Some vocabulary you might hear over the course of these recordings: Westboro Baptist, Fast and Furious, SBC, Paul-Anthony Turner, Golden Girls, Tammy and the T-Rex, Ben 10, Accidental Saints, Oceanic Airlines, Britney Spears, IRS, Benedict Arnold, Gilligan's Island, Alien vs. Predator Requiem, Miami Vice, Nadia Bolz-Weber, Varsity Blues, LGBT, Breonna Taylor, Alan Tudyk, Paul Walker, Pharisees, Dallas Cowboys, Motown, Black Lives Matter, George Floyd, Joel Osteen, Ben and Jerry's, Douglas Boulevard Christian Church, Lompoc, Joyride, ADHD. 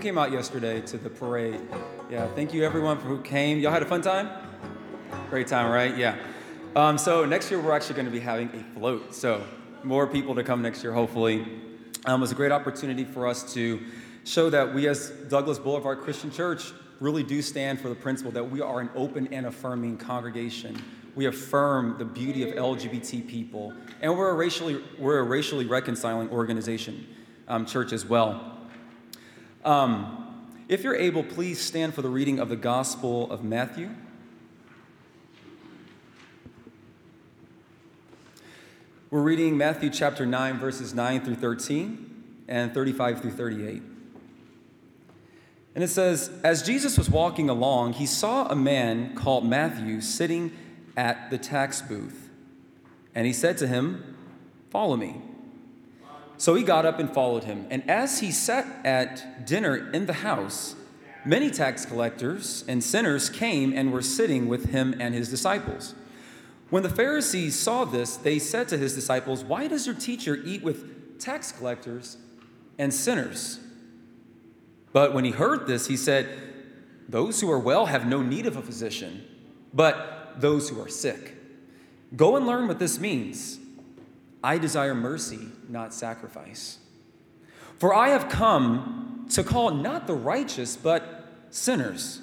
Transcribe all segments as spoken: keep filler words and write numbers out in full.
Came out yesterday to the parade. Yeah, thank you everyone for who came. Y'all had a fun time? Great time, right? Yeah. Um, so next year we're actually going to be having a float. So more people to come next year, hopefully. Um, it was a great opportunity for us to show that we as Douglas Boulevard Christian Church really do stand for the principle that we are an open and affirming congregation. We affirm the beauty of L G B T people, and we're a racially we're a racially reconciling organization, um, church as well. Um, if you're able, please stand for the reading of the Gospel of Matthew. We're reading Matthew chapter nine, verses nine through thirteen and thirty-five through thirty-eight. And it says, as Jesus was walking along, he saw a man called Matthew sitting at the tax booth. And he said to him, "Follow me." So he got up and followed him. And as he sat at dinner in the house, many tax collectors and sinners came and were sitting with him and his disciples. When the Pharisees saw this, they said to his disciples, "Why does your teacher eat with tax collectors and sinners?" But when he heard this, he said, "Those who are well have no need of a physician, but those who are sick. Go and learn what this means. I desire mercy, not sacrifice. For I have come to call not the righteous, but sinners."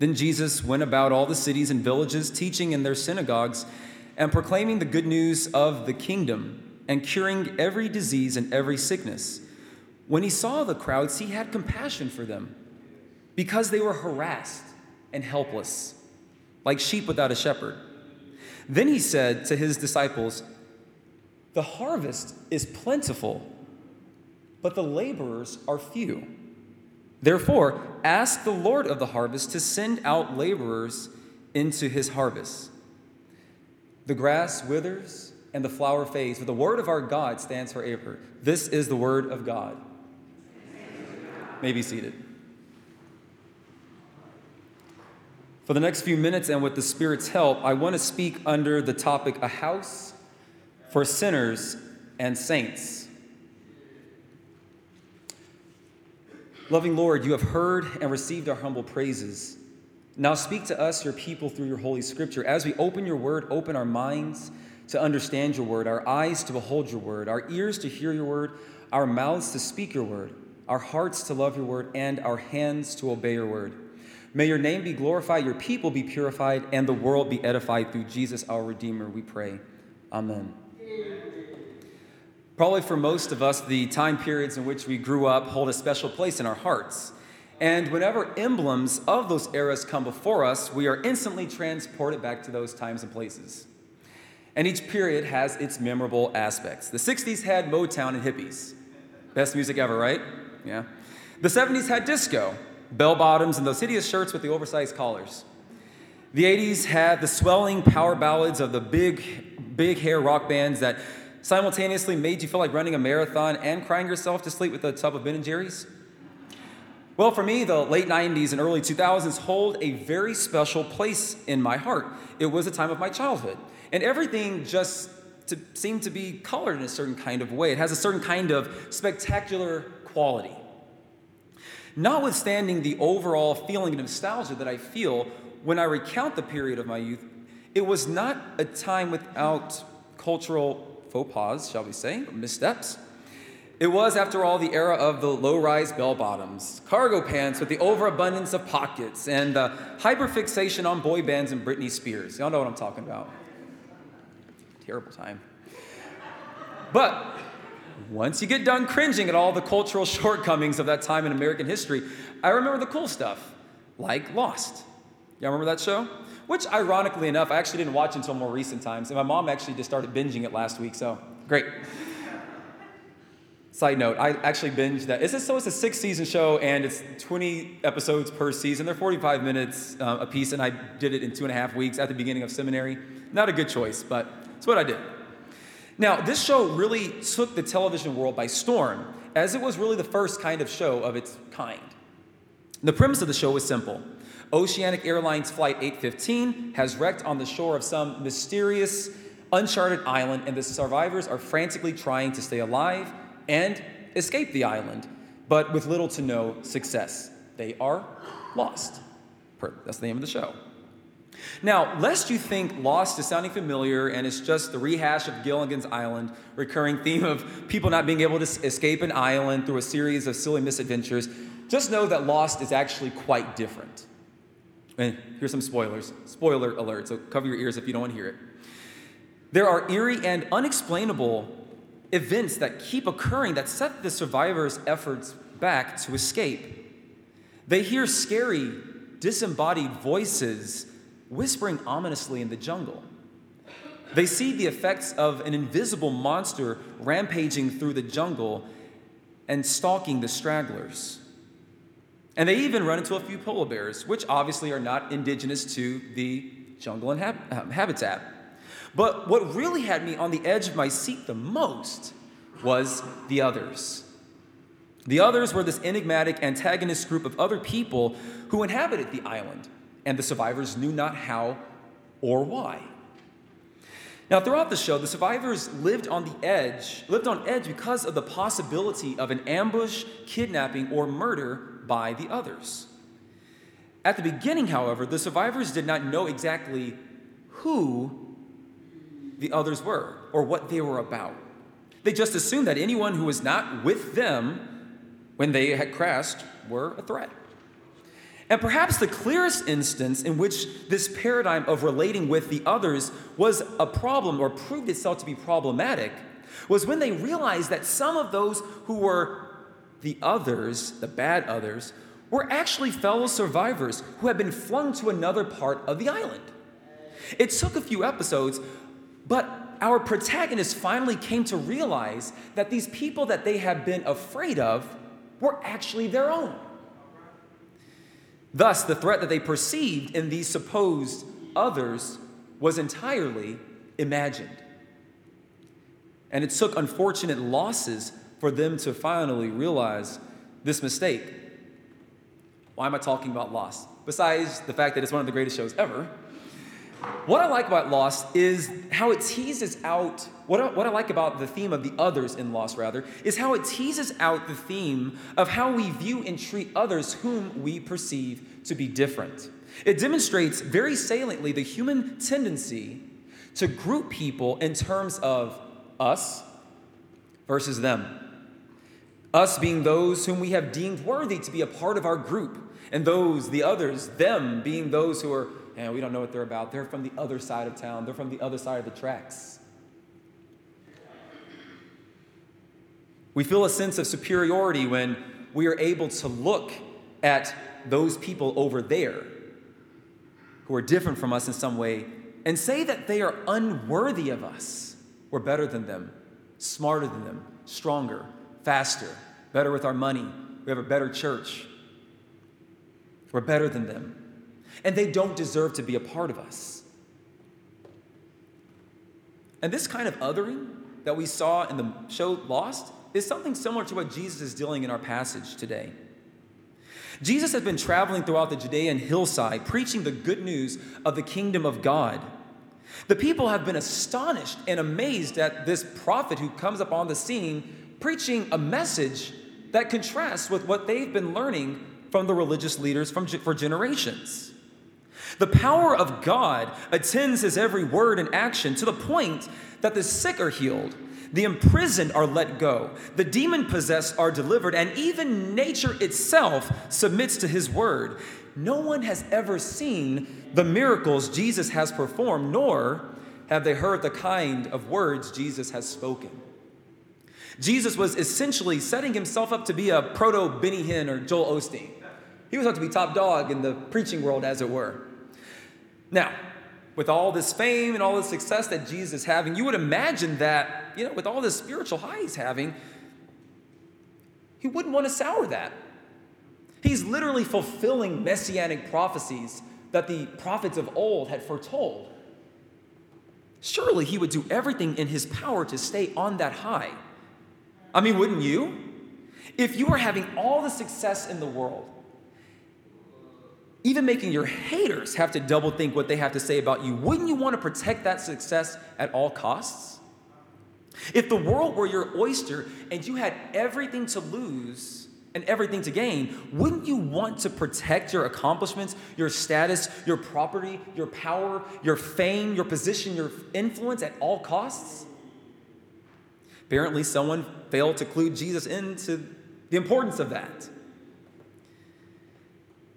Then Jesus went about all the cities and villages, teaching in their synagogues and proclaiming the good news of the kingdom and curing every disease and every sickness. When he saw the crowds, he had compassion for them because they were harassed and helpless, like sheep without a shepherd. Then he said to his disciples, "The harvest is plentiful, but the laborers are few. Therefore, ask the Lord of the harvest to send out laborers into his harvest. The grass withers and the flower fades, but the word of our God stands forever. This is the word of God." May be seated. For the next few minutes, and with the Spirit's help, I want to speak under the topic, a house for sinners and saints. Loving Lord, you have heard and received our humble praises. Now speak to us, your people, through your Holy Scripture. As we open your word, open our minds to understand your word, our eyes to behold your word, our ears to hear your word, our mouths to speak your word, our hearts to love your word, and our hands to obey your word. May your name be glorified, your people be purified, and the world be edified through Jesus our Redeemer, we pray. Amen. Probably for most of us, the time periods in which we grew up hold a special place in our hearts. And whenever emblems of those eras come before us, we are instantly transported back to those times and places. And each period has its memorable aspects. The sixties had Motown and hippies. Best music ever, right? Yeah. The seventies had disco, bell-bottoms, and those hideous shirts with the oversized collars. The eighties had the swelling power ballads of the big, big hair rock bands that simultaneously made you feel like running a marathon and crying yourself to sleep with a tub of Ben and Jerry's? Well, for me, the late nineties and early two thousands hold a very special place in my heart. It was a time of my childhood, and everything just to, seemed to be colored in a certain kind of way. It has a certain kind of spectacular quality. Notwithstanding the overall feeling of nostalgia that I feel when I recount the period of my youth, it was not a time without cultural faux pas, shall we say, missteps. It was, after all, the era of the low-rise bell-bottoms, cargo pants with the overabundance of pockets, and the hyperfixation on boy bands and Britney Spears. Y'all know what I'm talking about. Terrible time. But once you get done cringing at all the cultural shortcomings of that time in American history, I remember the cool stuff, like Lost. Y'all remember that show? Which, ironically enough, I actually didn't watch until more recent times, and my mom actually just started binging it last week, so great. Side note, I actually binged that. It's a, so it's a six-season show, and it's twenty episodes per season. They're forty-five minutes uh, apiece, and I did it in two and a half weeks at the beginning of seminary. Not a good choice, but it's what I did. Now, this show really took the television world by storm, as it was really the first kind of show of its kind. The premise of the show was simple. Oceanic Airlines Flight eight fifteen has wrecked on the shore of some mysterious, uncharted island, and the survivors are frantically trying to stay alive and escape the island, but with little to no success. They are lost. That's the name of the show. Now, lest you think Lost is sounding familiar and it's just the rehash of Gilligan's Island, recurring theme of people not being able to escape an island through a series of silly misadventures, just know that Lost is actually quite different. And here's some spoilers. Spoiler alert, so cover your ears if you don't want to hear it. There are eerie and unexplainable events that keep occurring that set the survivors' efforts back to escape. They hear scary, disembodied voices whispering ominously in the jungle. They see the effects of an invisible monster rampaging through the jungle and stalking the stragglers. And they even run into a few polar bears, which obviously are not indigenous to the jungle and hab- habitat. But what really had me on the edge of my seat the most was the others. The others were this enigmatic antagonist group of other people who inhabited the island, and the survivors knew not how or why. Now, throughout the show, the survivors lived on the edge, lived on edge because of the possibility of an ambush, kidnapping, or murder by the others. At the beginning, however, the survivors did not know exactly who the others were, or what they were about. They just assumed that anyone who was not with them when they had crashed were a threat. And perhaps the clearest instance in which this paradigm of relating with the others was a problem, or proved itself to be problematic, was when they realized that some of those who were the others, the bad others, were actually fellow survivors who had been flung to another part of the island. It took a few episodes, but our protagonists finally came to realize that these people that they had been afraid of were actually their own. Thus, the threat that they perceived in these supposed others was entirely imagined. And it took unfortunate losses for them to finally realize this mistake. Why am I talking about Lost? Besides the fact that it's one of the greatest shows ever, what I like about Lost is how it teases out, what I, what I like about the theme of the others in Lost, rather, is how it teases out the theme of how we view and treat others whom we perceive to be different. It demonstrates very saliently the human tendency to group people in terms of us versus them. Us being those whom we have deemed worthy to be a part of our group, and those, the others, them being those who are, and we don't know what they're about. They're from the other side of town. They're from the other side of the tracks. We feel a sense of superiority when we are able to look at those people over there who are different from us in some way and say that they are unworthy of us. We're better than them, smarter than them, stronger, faster, better with our money. We have a better church. We're better than them. And they don't deserve to be a part of us. And this kind of othering that we saw in the show Lost is something similar to what Jesus is dealing in our passage today. Jesus has been traveling throughout the Judean hillside, preaching the good news of the kingdom of God. The people have been astonished and amazed at this prophet who comes up on the scene, preaching a message that contrasts with what they've been learning from the religious leaders from, for generations. The power of God attends his every word and action to the point that the sick are healed, the imprisoned are let go, the demon-possessed are delivered, and even nature itself submits to his word. No one has ever seen the miracles Jesus has performed, nor have they heard the kind of words Jesus has spoken. Jesus was essentially setting himself up to be a proto-Benny Hinn or Joel Osteen. He was about to be top dog in the preaching world, as it were. Now, with all this fame and all the success that Jesus is having, you would imagine that, you know, with all this spiritual high he's having, he wouldn't want to sour that. He's literally fulfilling messianic prophecies that the prophets of old had foretold. Surely he would do everything in his power to stay on that high. I mean, wouldn't you? If you are having all the success in the world, even making your haters have to double think what they have to say about you, wouldn't you want to protect that success at all costs? If the world were your oyster and you had everything to lose and everything to gain, wouldn't you want to protect your accomplishments, your status, your property, your power, your fame, your position, your influence at all costs? Apparently, someone failed to clue Jesus into the importance of that.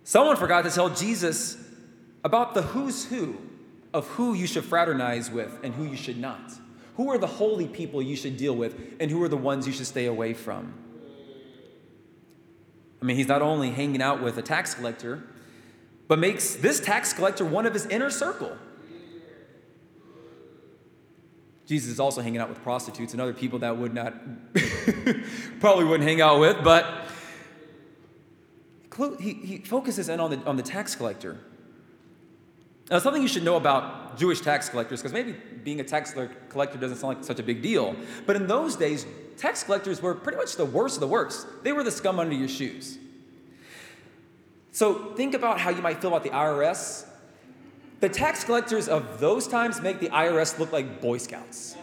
Someone forgot to tell Jesus about the who's who of who you should fraternize with and who you should not. Who are the holy people you should deal with and who are the ones you should stay away from? I mean, he's not only hanging out with a tax collector, but makes this tax collector one of his inner circle. Jesus is also hanging out with prostitutes and other people that would not, probably wouldn't hang out with, but he, he focuses in on the, on the tax collector. Now, something you should know about Jewish tax collectors, because maybe being a tax collector doesn't sound like such a big deal, but in those days, tax collectors were pretty much the worst of the worst. They were the scum under your shoes. So think about how you might feel about the I R S. The tax collectors of those times make the I R S look like Boy Scouts.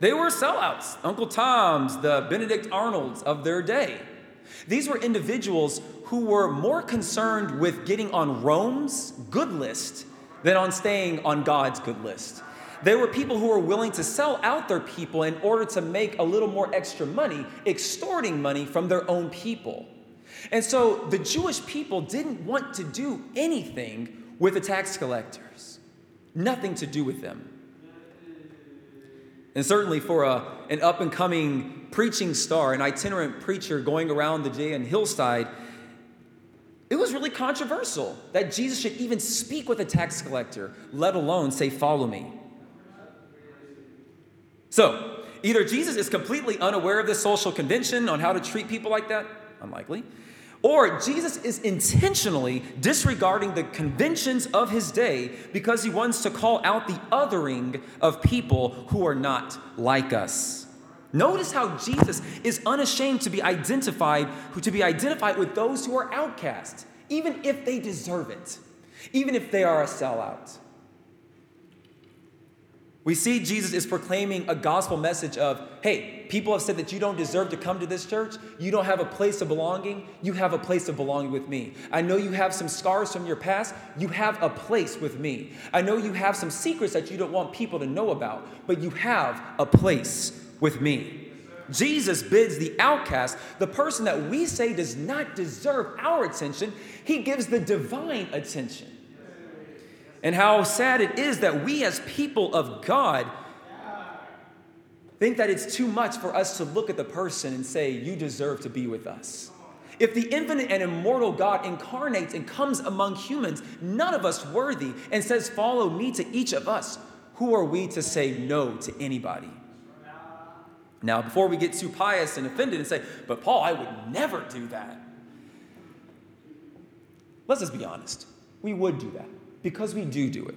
They were sellouts, Uncle Toms, the Benedict Arnolds of their day. These were individuals who were more concerned with getting on Rome's good list than on staying on God's good list. There were people who were willing to sell out their people in order to make a little more extra money, extorting money from their own people. And so the Jewish people didn't want to do anything with the tax collectors, nothing to do with them. And certainly for a, an up-and-coming preaching star, an itinerant preacher going around the Judean hillside, it was really controversial that Jesus should even speak with a tax collector, let alone say, "Follow me." So either Jesus is completely unaware of this social convention on how to treat people like that, unlikely, or Jesus is intentionally disregarding the conventions of his day because he wants to call out the othering of people who are not like us. Notice how Jesus is unashamed to be identified, to be identified with those who are outcasts, even if they deserve it, even if they are a sellout. We see Jesus is proclaiming a gospel message of, hey, people have said that you don't deserve to come to this church. You don't have a place of belonging. You have a place of belonging with me. I know you have some scars from your past. You have a place with me. I know you have some secrets that you don't want people to know about, but you have a place with me. Yes, Jesus bids the outcast, the person that we say does not deserve our attention, he gives the divine attention. And how sad it is that we as people of God think that it's too much for us to look at the person and say, you deserve to be with us. If the infinite and immortal God incarnates and comes among humans, none of us worthy, and says, follow me to each of us, who are we to say no to anybody? Now, before we get too pious and offended and say, but Paul, I would never do that. Let's just be honest. We would do that. Because we do do it.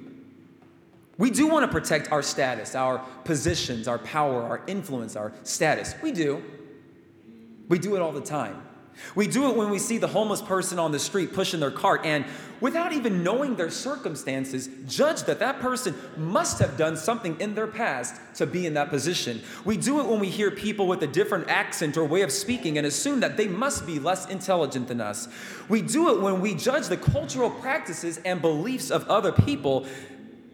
We do want to protect our status, our positions, our power, our influence, our status. We do. We do it all the time. We do it when we see the homeless person on the street pushing their cart and, without even knowing their circumstances, judge that that person must have done something in their past to be in that position. We do it when we hear people with a different accent or way of speaking and assume that they must be less intelligent than us. We do it when we judge the cultural practices and beliefs of other people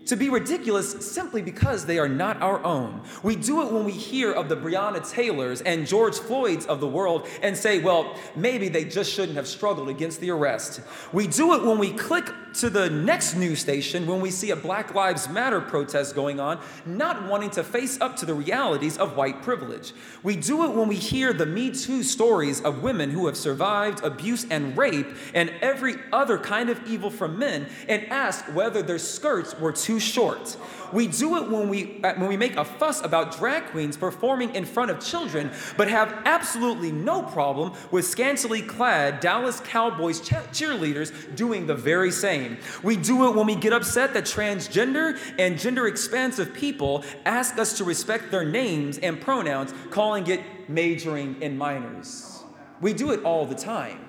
to be ridiculous simply because they are not our own. We do it when we hear of the Breonna Taylors and George Floyds of the world and say, well, maybe they just shouldn't have struggled against the arrest. We do it when we click to the next news station when we see a Black Lives Matter protest going on, not wanting to face up to the realities of white privilege. We do it when we hear the Me Too stories of women who have survived abuse and rape and every other kind of evil from men and ask whether their skirts were too short. We do it when we when we make a fuss about drag queens performing in front of children, but have absolutely no problem with scantily clad Dallas Cowboys cheerleaders doing the very same. We do it when we get upset that transgender and gender expansive people ask us to respect their names and pronouns, calling it majoring in minors. We do it all the time.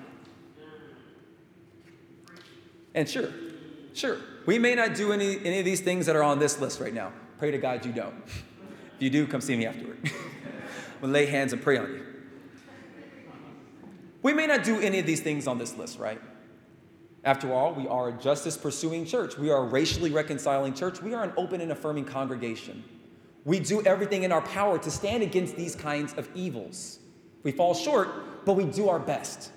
And sure, sure, we may not do any, any of these things that are on this list right now. Pray to God you don't. If you do, come see me afterward. We'll lay hands and pray on you. We may not do any of these things on this list, right? After all, we are a justice-pursuing church. We are a racially reconciling church. We are an open and affirming congregation. We do everything in our power to stand against these kinds of evils. We fall short, but we do our best.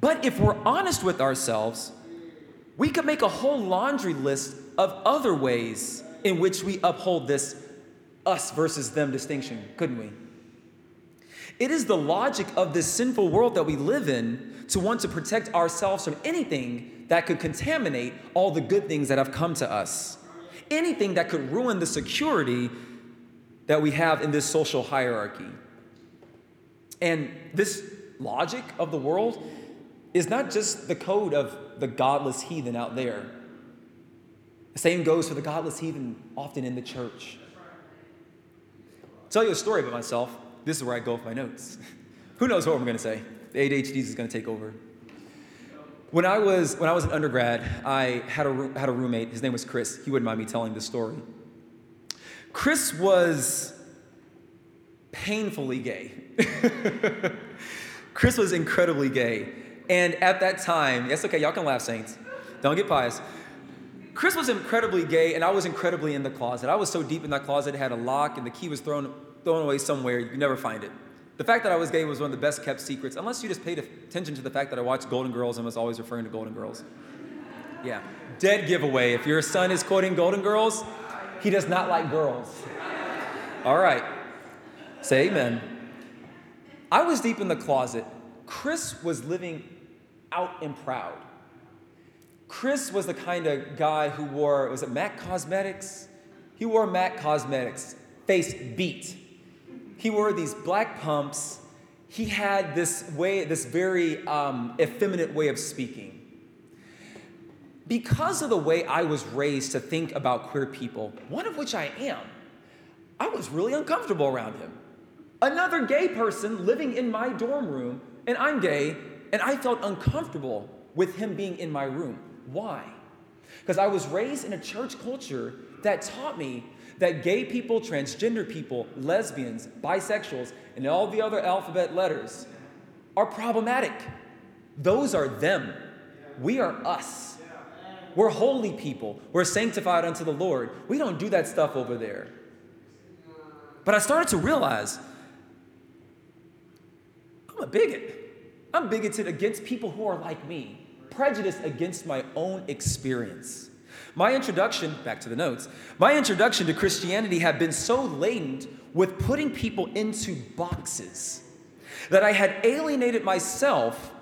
But if we're honest with ourselves, we could make a whole laundry list of other ways in which we uphold this us versus them distinction, couldn't we? It is the logic of this sinful world that we live in to want to protect ourselves from anything that could contaminate all the good things that have come to us, anything that could ruin the security that we have in this social hierarchy. And this logic of the world is not just the code of the godless heathen out there. The same goes for the godless heathen often in the church. I'll tell you a story about myself. This is where I go with my notes. Who knows what I'm going to say? The A D H D is going to take over. When I was when I was an undergrad, I had a had a roommate. His name was Chris. He wouldn't mind me telling this story. Chris was painfully gay. Chris was incredibly gay, and at that time, that's okay. Y'all can laugh, saints. Don't get pious. Chris was incredibly gay, and I was incredibly in the closet. I was so deep in that closet, it had a lock, and the key was thrown. thrown away somewhere. You never find it. The fact that I was gay was one of the best kept secrets, unless you just paid attention to the fact that I watched Golden Girls and was always referring to Golden Girls. Yeah, dead giveaway. If your son is quoting Golden Girls, he does not like girls. All right, say amen. I was deep in the closet. Chris was living out and proud. Chris was the kind of guy who wore, was it MAC Cosmetics? He wore MAC Cosmetics, face beat. He wore these black pumps. He had this way, this very um, effeminate way of speaking. Because of the way I was raised to think about queer people, one of which I am, I was really uncomfortable around him. Another gay person living in my dorm room, and I'm gay, and I felt uncomfortable with him being in my room. Why? Because I was raised in a church culture that taught me that gay people, transgender people, lesbians, bisexuals, and all the other alphabet letters are problematic. Those are them. We are us. We're holy people. We're sanctified unto the Lord. We don't do that stuff over there. But I started to realize I'm a bigot. I'm bigoted against people who are like me, prejudiced against my own experience. My introduction, back to the notes, my introduction to Christianity had been so laden with putting people into boxes that I had alienated myself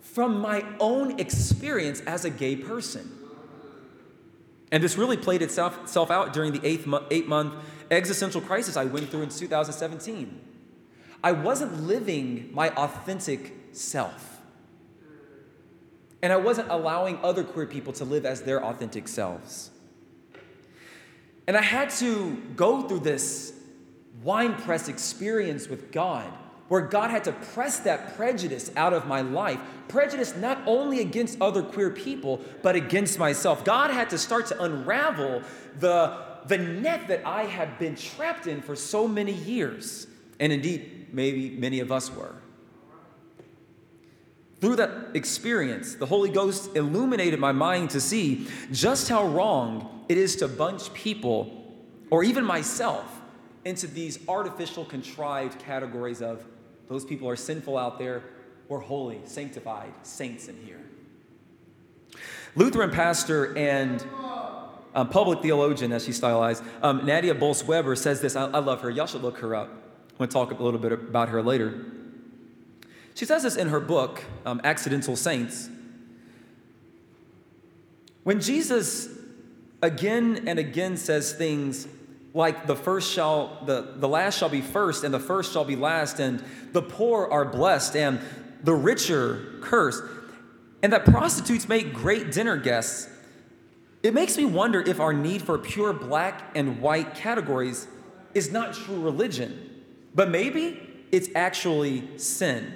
from my own experience as a gay person. And this really played itself, itself out during the eight mo- eight-month existential crisis I went through in two thousand seventeen. I wasn't living my authentic self. And I wasn't allowing other queer people to live as their authentic selves. And I had to go through this wine press experience with God, where God had to press that prejudice out of my life. Prejudice not only against other queer people, but against myself. God had to start to unravel the, the net that I had been trapped in for so many years. And indeed, maybe many of us were. Through that experience, the Holy Ghost illuminated my mind to see just how wrong it is to bunch people, or even myself, into these artificial, contrived categories of those people are sinful out there, we're holy, sanctified, saints in here. Lutheran pastor and um, public theologian, as she stylized, um, Nadia Bolz-Weber says this. I, I love her. Y'all should look her up. I'm going to talk a little bit about her later. She says this in her book, um, Accidental Saints. When Jesus again and again says things like the first shall, the, the last shall be first, and the first shall be last, and the poor are blessed, and the richer cursed, and that prostitutes make great dinner guests, it makes me wonder if our need for pure black and white categories is not true religion, But maybe it's actually sin.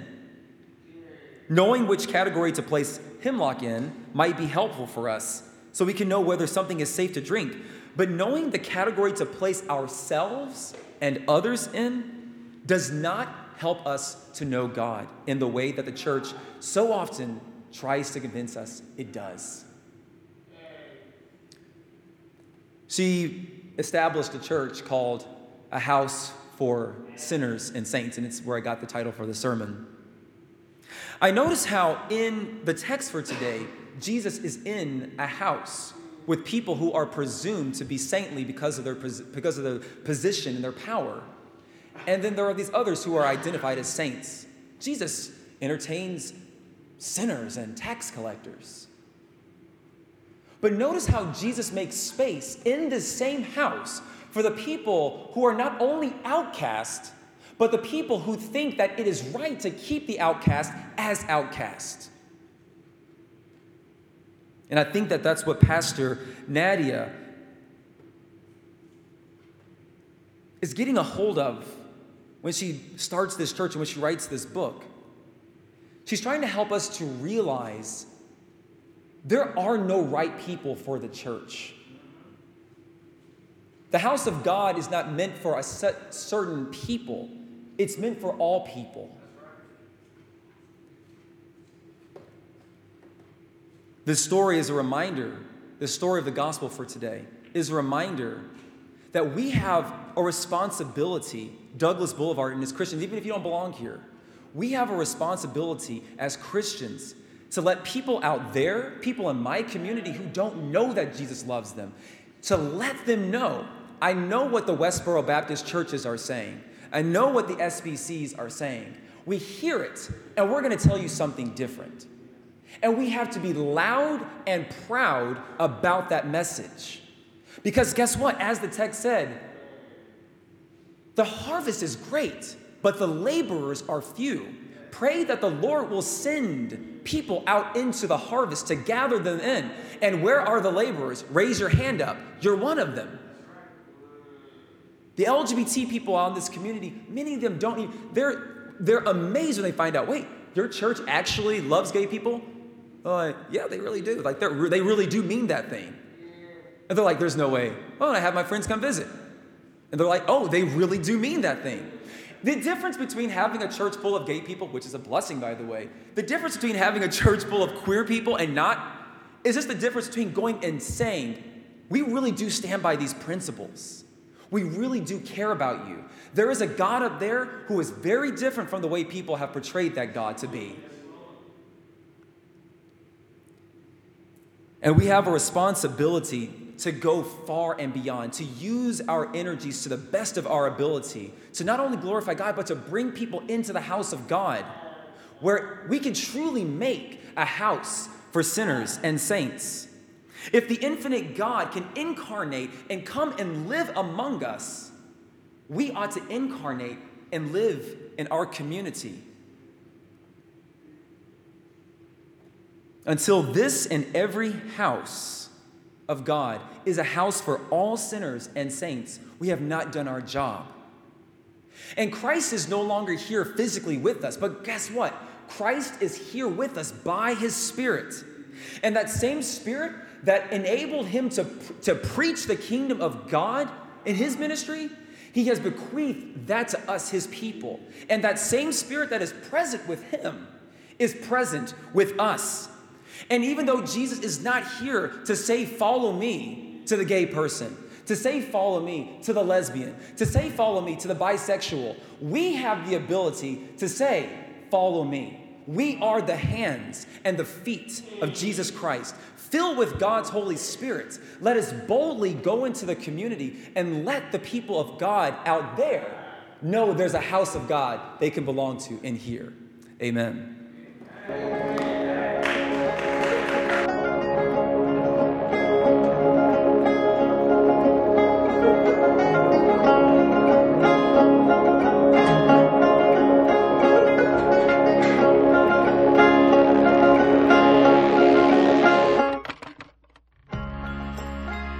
Knowing which category to place hemlock in might be helpful for us, so we can know whether something is safe to drink. But knowing the category to place ourselves and others in does not help us to know God in the way that the church so often tries to convince us it does. She established a church called A House for Sinners and Saints, and it's where I got the title for the sermon. I notice how in the text for today, Jesus is in a house with people who are presumed to be saintly because of their because of their position and their power. And then there are these others who are identified as saints. Jesus entertains sinners and tax collectors. But notice how Jesus makes space in this same house for the people who are not only outcast, but the people who think that it is right to keep the outcast as outcast. And I think that that's what Pastor Nadia is getting a hold of when she starts this church and when she writes this book. She's trying to help us to realize there are no right people for the church. The house of God is not meant for a set certain people. It's meant for all people. This story is a reminder, the story of the gospel for today is a reminder that we have a responsibility, Douglas Boulevard and as Christians, even if you don't belong here, we have a responsibility as Christians to let people out there, people in my community who don't know that Jesus loves them, to let them know. I know what the Westboro Baptist churches are saying. I know what the S B Cs are saying. We hear it, and we're going to tell you something different. And we have to be loud and proud about that message. Because guess what? As the text said, the harvest is great, but the laborers are few. Pray that the Lord will send people out into the harvest to gather them in. And where are the laborers? Raise your hand up. You're one of them. The L G B T people out in this community, many of them don't even, they're, they're amazed when they find out, wait, your church actually loves gay people? Uh, yeah, they really do. Like, they're, they really do mean that thing. And they're like, there's no way. Oh, and I have my friends come visit. And they're like, oh, they really do mean that thing. The difference between having a church full of gay people, which is a blessing, by the way, the difference between having a church full of queer people and not is just the difference between going and saying, we really do stand by these principles. We really do care about you. There is a God up there who is very different from the way people have portrayed that God to be. And we have a responsibility to go far and beyond, to use our energies to the best of our ability, to not only glorify God, but to bring people into the house of God, where we can truly make a house for sinners and saints. If the infinite God can incarnate and come and live among us, we ought to incarnate and live in our community. Until this and every house of God is a house for all sinners and saints, we have not done our job. And Christ is no longer here physically with us, but guess what? Christ is here with us by his Spirit. And that same Spirit that enabled him to, to preach the kingdom of God in his ministry, he has bequeathed that to us, his people. And that same Spirit that is present with him is present with us. And even though Jesus is not here to say, follow me to the gay person, to say, follow me to the lesbian, to say, follow me to the bisexual, we have the ability to say, follow me. We are the hands and the feet of Jesus Christ. Filled with God's Holy Spirit, let us boldly go into the community and let the people of God out there know there's a house of God they can belong to in here. Amen. Amen.